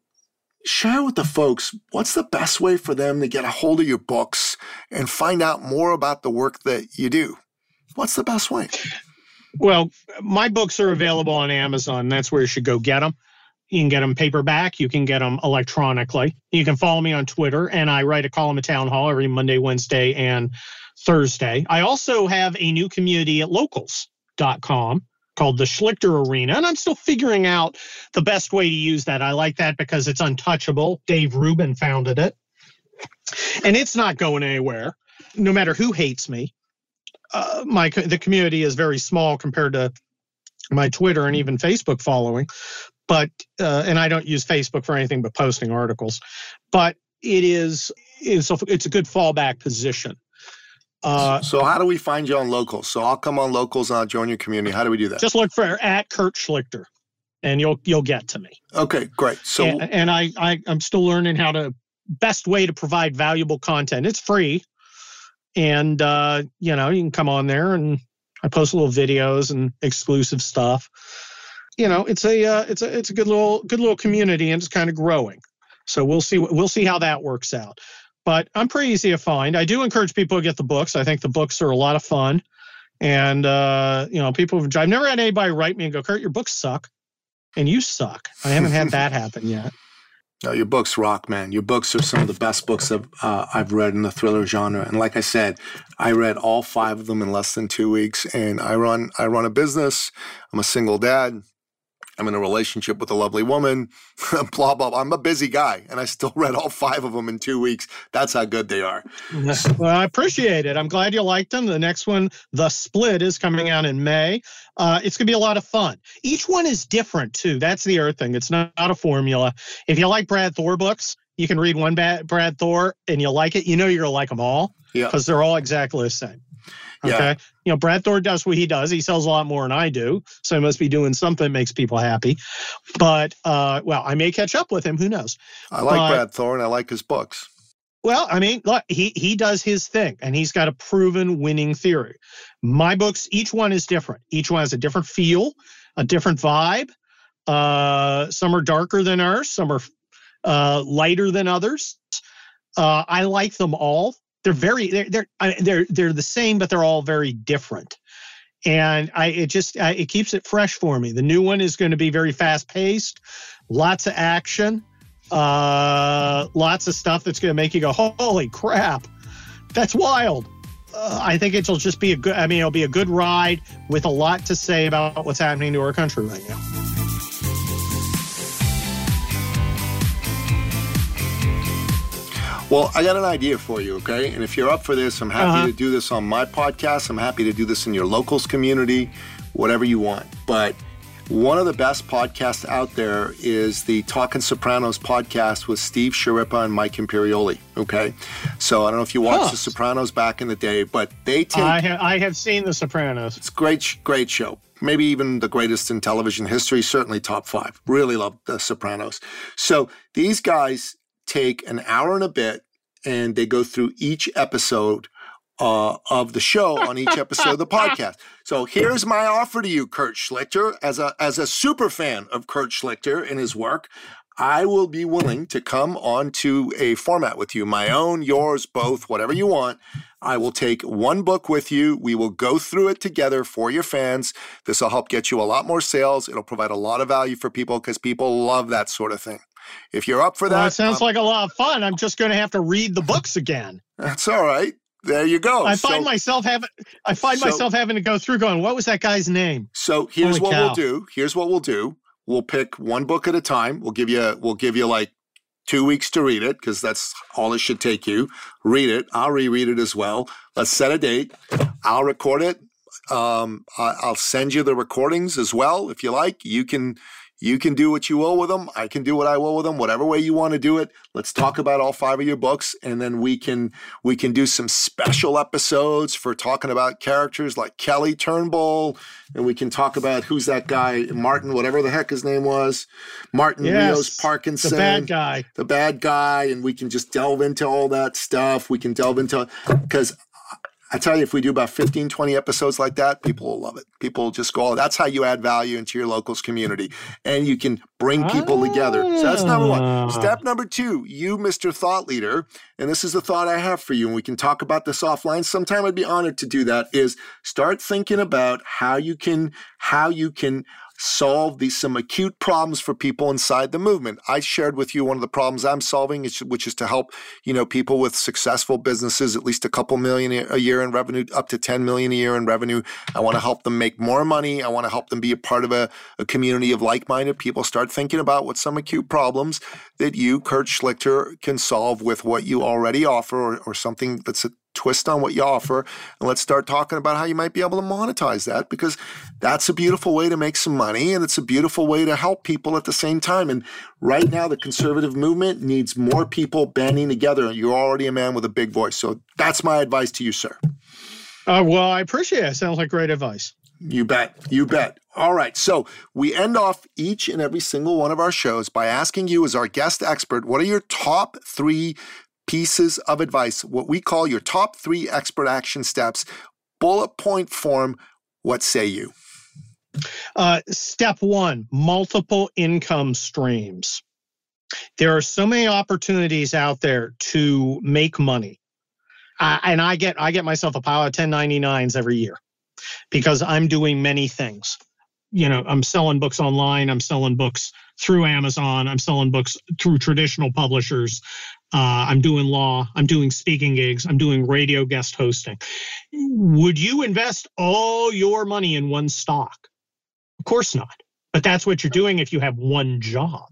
share with the folks, what's the best way for them to get a hold of your books and find out more about the work that you do? What's the best way? Well, my books are available on Amazon. That's where you should go get them. You can get them paperback. You can get them electronically. You can follow me on Twitter, and I write a column at Town Hall every Monday, Wednesday, and Thursday. I also have a new community at locals.com called the Schlichter Arena, and I'm still figuring out the best way to use that. I like that because it's untouchable. Dave Rubin founded it, and it's not going anywhere, no matter who hates me. The community is very small compared to my Twitter and even Facebook following, but and I don't use Facebook for anything but posting articles. But it's a good fallback position. So how do we find you on Locals? So I'll come on Locals and I'll join your community. How do we do that? Just look for at Kurt Schlichter, and you'll get to me. Okay, great. So and I'm still learning how to best way to provide valuable content. It's free, and you know, you can come on there, and I post little videos and exclusive stuff. You know, it's a good little community, and it's kind of growing. So we'll see how that works out. But I'm pretty easy to find. I do encourage people to get the books. I think the books are a lot of fun. And, you know, I've never had anybody write me and go, Kurt, your books suck. And you suck. I haven't had that happen yet. No, your books rock, man. Your books are some of the best books I've read in the thriller genre. And like I said, I read all 5 of them in less than 2 weeks. And I run a business. I'm a single dad. I'm in a relationship with a lovely woman, blah, blah, blah. I'm a busy guy, and I still read all 5 of them in 2 weeks. That's how good they are. Well, I appreciate it. I'm glad you liked them. The next one, The Split, is coming out in May. It's going to be a lot of fun. Each one is different, too. That's the other thing. It's not a formula. If you like Brad Thor books, you can read one Brad Thor, and you'll like it. You know you're going to like them all, because they're all exactly the same. Okay. Yeah. You know, Brad Thor does what he does. He sells a lot more than I do. So he must be doing something that makes people happy. But, well, I may catch up with him. Who knows? I like Brad Thor, and I like his books. Well, I mean, look, he does his thing, and he's got a proven winning theory. My books, each one is different. Each one has a different feel, a different vibe. Some are darker than ours. Some are lighter than others. I like them all. They're the same, but they're all very different, and it keeps it fresh for me. The new one is going to be very fast paced, lots of action, lots of stuff that's going to make you go, "Holy crap, that's wild!" I think it'll just be it'll be a good ride with a lot to say about what's happening to our country right now. Well, I got an idea for you, okay? And if you're up for this, I'm happy to do this on my podcast. I'm happy to do this in your Locals community, whatever you want. But one of the best podcasts out there is the Talkin' Sopranos podcast with Steve Schirripa and Mike Imperioli, okay? So I don't know if you watched The Sopranos back in the day, but they take... I have seen The Sopranos. It's a great show. Maybe even the greatest in television history, certainly top 5. Really love The Sopranos. So these guys take an hour and a bit, and they go through each episode of the show on each episode of the podcast. So here's my offer to you, Kurt Schlichter, as a super fan of Kurt Schlichter and his work. I will be willing to come on to a format with you, my own, yours, both, whatever you want. I will take one book with you. We will go through it together for your fans. This will help get you a lot more sales. It'll provide a lot of value for people because people love that sort of thing. If you're up for that. Well, it sounds like a lot of fun. I'm just going to have to read the books again. That's all right. There you go. I find myself having to go through going, what was that guy's name? So here's what we'll do. We'll pick one book at a time. We'll give you like 2 weeks to read it, because that's all it should take you. Read it. I'll reread it as well. Let's set a date. I'll record it. I'll send you the recordings as well. If you like, you can You can do what you will with them. I can do what I will with them. Whatever way you want to do it. Let's talk about all five of your books, and then we can do some special episodes for talking about characters like Kelly Turnbull, and we can talk about who's that guy, Martin, whatever the heck his name was, Martin Rios Parkinson, the bad guy, and we can just delve into all that stuff. We can delve into, because I tell you, if we do about 15, 20 episodes like that, people will love it. People will just go, that's how you add value into your locals community. And you can bring people together. So that's number one. Step number two, you, Mr. Thought Leader, and this is the thought I have for you, and we can talk about this offline sometime. I'd be honored to do that, is start thinking about how you can solve some acute problems for people inside the movement. I shared with you one of the problems I'm solving, which is to help, people with successful businesses, at least a couple million a year in revenue, up to 10 million a year in revenue. I want to help them make more money. I want to help them be a part of a community of like-minded people. Start thinking about what some acute problems that you, Kurt Schlichter, can solve with what you already offer, or something that's a twist on what you offer, and let's start talking about how you might be able to monetize that, because that's a beautiful way to make some money, and it's a beautiful way to help people at the same time. And right now, the conservative movement needs more people banding together. You're already a man with a big voice. So that's my advice to you, sir. Well, I appreciate it. Sounds like great advice. You bet. You bet. All right. So we end off each and every single one of our shows by asking you, as our guest expert, what are your top three pieces of advice, what we call your top three expert action steps, bullet point form? What say you? Step one, multiple income streams. There are so many opportunities out there to make money. And I get myself a pile of 1099s every year because I'm doing many things. I'm selling books online. I'm selling books through Amazon. I'm selling books through traditional publishers. I'm doing law. I'm doing speaking gigs. I'm doing radio guest hosting. Would you invest all your money in one stock? Of course not. But that's what you're doing if you have one job.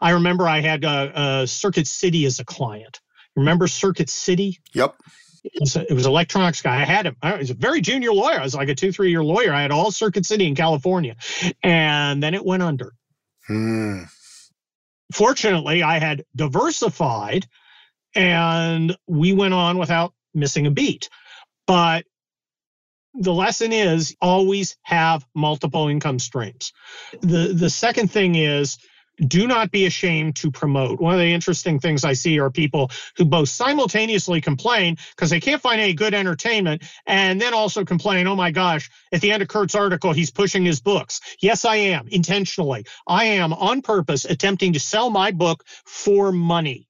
I remember I had Circuit City as a client. Remember Circuit City? Yep. It was an electronics guy. I had him. He was a very junior lawyer. I was like a 2-3 year lawyer. I had all Circuit City in California. And then it went under. Fortunately, I had diversified and we went on without missing a beat. But the lesson is always have multiple income streams. The second thing is, do not be ashamed to promote. One of the interesting things I see are people who both simultaneously complain because they can't find any good entertainment and then also complain, oh my gosh, at the end of Kurt's article, he's pushing his books. Yes, I am, intentionally. I am, on purpose, attempting to sell my book for money.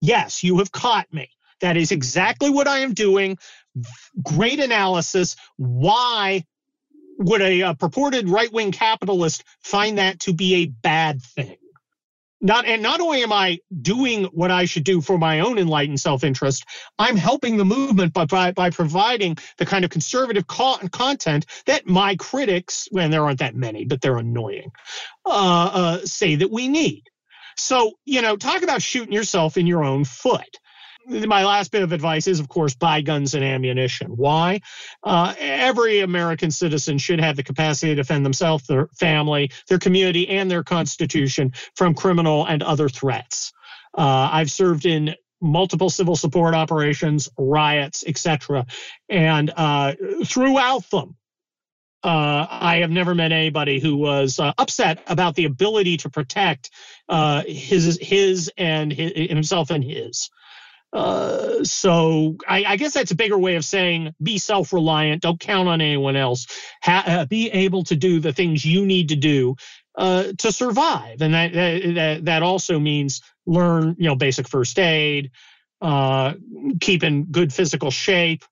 Yes, you have caught me. That is exactly what I am doing. Great analysis. Why would a purported right-wing capitalist find that to be a bad thing? Not only am I doing what I should do for my own enlightened self-interest, I'm helping the movement by providing the kind of conservative content that my critics, and there aren't that many, but they're annoying, say that we need. So, talk about shooting yourself in your own foot. My last bit of advice is, of course, buy guns and ammunition. Why? Every American citizen should have the capacity to defend themselves, their family, their community, and their constitution from criminal and other threats. I've served in multiple civil support operations, riots, etc., and throughout them, I have never met anybody who was upset about the ability to protect himself and his. So I guess that's a bigger way of saying be self-reliant. Don't count on anyone else. Be able to do the things you need to do to survive. And that also means learn, basic first aid, keep in good physical shape,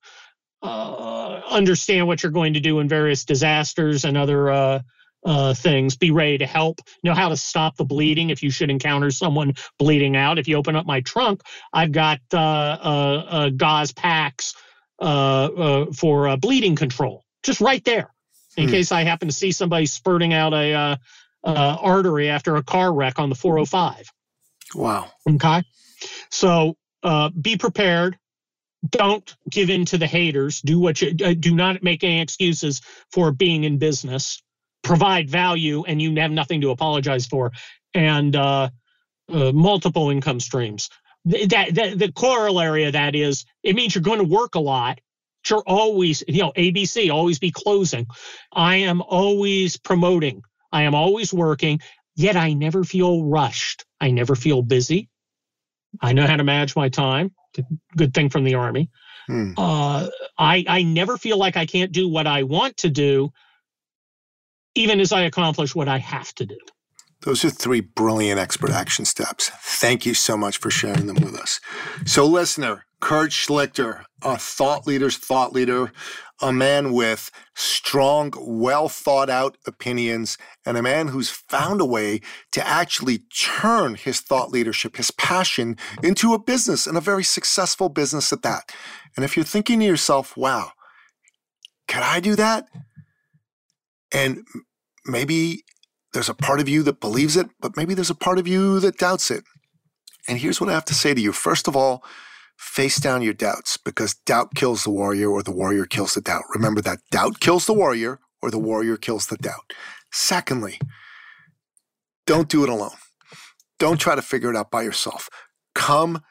understand what you're going to do in various disasters and other things, be ready to help, know how to stop the bleeding if you should encounter someone bleeding out. If you open up my trunk, I've got gauze packs for bleeding control, just right there, in case I happen to see somebody spurting out a artery after a car wreck on the 405. Wow. Okay. So be prepared. Don't give in to the haters. Do not make any excuses for being in business. provide value and you have nothing to apologize for, and multiple income streams. The corollary of that is it means you're going to work a lot. You're always, ABC, always be closing. I am always promoting. I am always working, yet I never feel rushed. I never feel busy. I know how to manage my time. Good thing from the Army. I never feel like I can't do what I want to do, even as I accomplish what I have to do. Those are three brilliant expert action steps. Thank you so much for sharing them with us. So listener, Kurt Schlichter, a thought leader's thought leader, a man with strong, well-thought-out opinions, and a man who's found a way to actually turn his thought leadership, his passion, into a business, and a very successful business at that. And if you're thinking to yourself, wow, can I do that? And maybe there's a part of you that believes it, but maybe there's a part of you that doubts it. And here's what I have to say to you. First of all, face down your doubts, because doubt kills the warrior, or the warrior kills the doubt. Remember that. Doubt kills the warrior, or the warrior kills the doubt. Secondly, don't do it alone. Don't try to figure it out by yourself. Come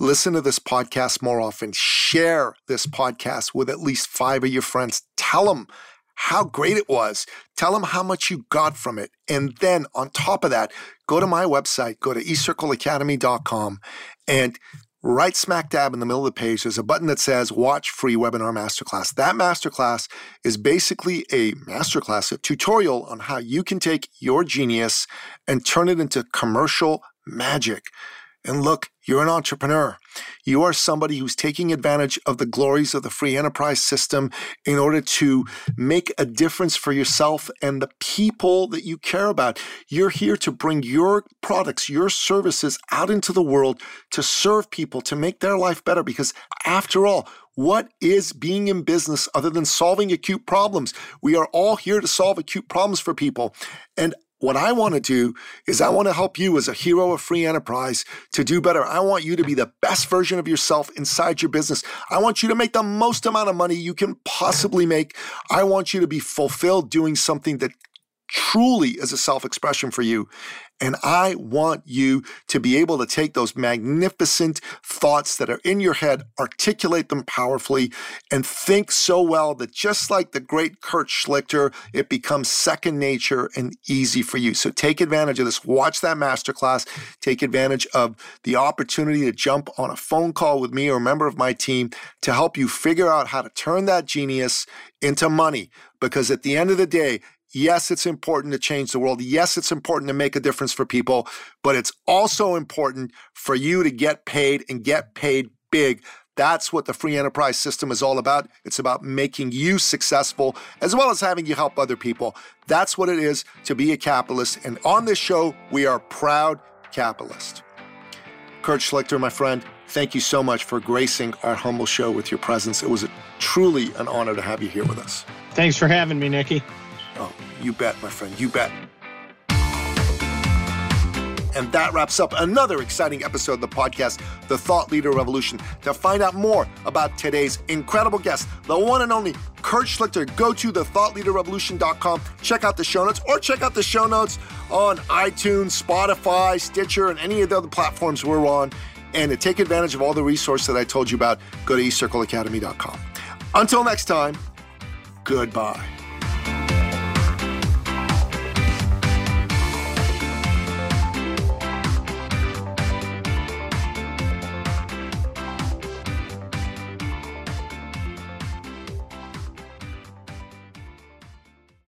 listen to this podcast more often. Share this podcast with at least 5 of your friends. Tell them how great it was. Tell them how much you got from it. And then on top of that, go to my website, go to ecircleacademy.com, and right smack dab in the middle of the page, there's a button that says watch free webinar masterclass. That masterclass is basically a masterclass, a tutorial on how you can take your genius and turn it into commercial magic. And look, you're an entrepreneur. You are somebody who's taking advantage of the glories of the free enterprise system in order to make a difference for yourself and the people that you care about. You're here to bring your products, your services out into the world to serve people, to make their life better. Because after all, what is being in business other than solving acute problems? We are all here to solve acute problems for people. And what I want to do is I want to help you as a hero of free enterprise to do better. I want you to be the best version of yourself inside your business. I want you to make the most amount of money you can possibly make. I want you to be fulfilled doing something that truly is a self-expression for you. And I want you to be able to take those magnificent thoughts that are in your head, articulate them powerfully, and think so well that just like the great Kurt Schlichter, it becomes second nature and easy for you. So take advantage of this. Watch that masterclass. Take advantage of the opportunity to jump on a phone call with me or a member of my team to help you figure out how to turn that genius into money. Because at the end of the day, yes, it's important to change the world. Yes, it's important to make a difference for people, but it's also important for you to get paid and get paid big. That's what the free enterprise system is all about. It's about making you successful as well as having you help other people. That's what it is to be a capitalist. And on this show, we are proud capitalists. Kurt Schlichter, my friend, thank you so much for gracing our humble show with your presence. It was truly an honor to have you here with us. Thanks for having me, Nikki. Oh, you bet, my friend, you bet. And that wraps up another exciting episode of the podcast, The Thought Leader Revolution. To find out more about today's incredible guest, the one and only Kurt Schlichter, go to thethoughtleaderrevolution.com, check out the show notes, or check out the show notes on iTunes, Spotify, Stitcher, and any of the other platforms we're on. And to take advantage of all the resources that I told you about, go to ecircleacademy.com. Until next time, goodbye.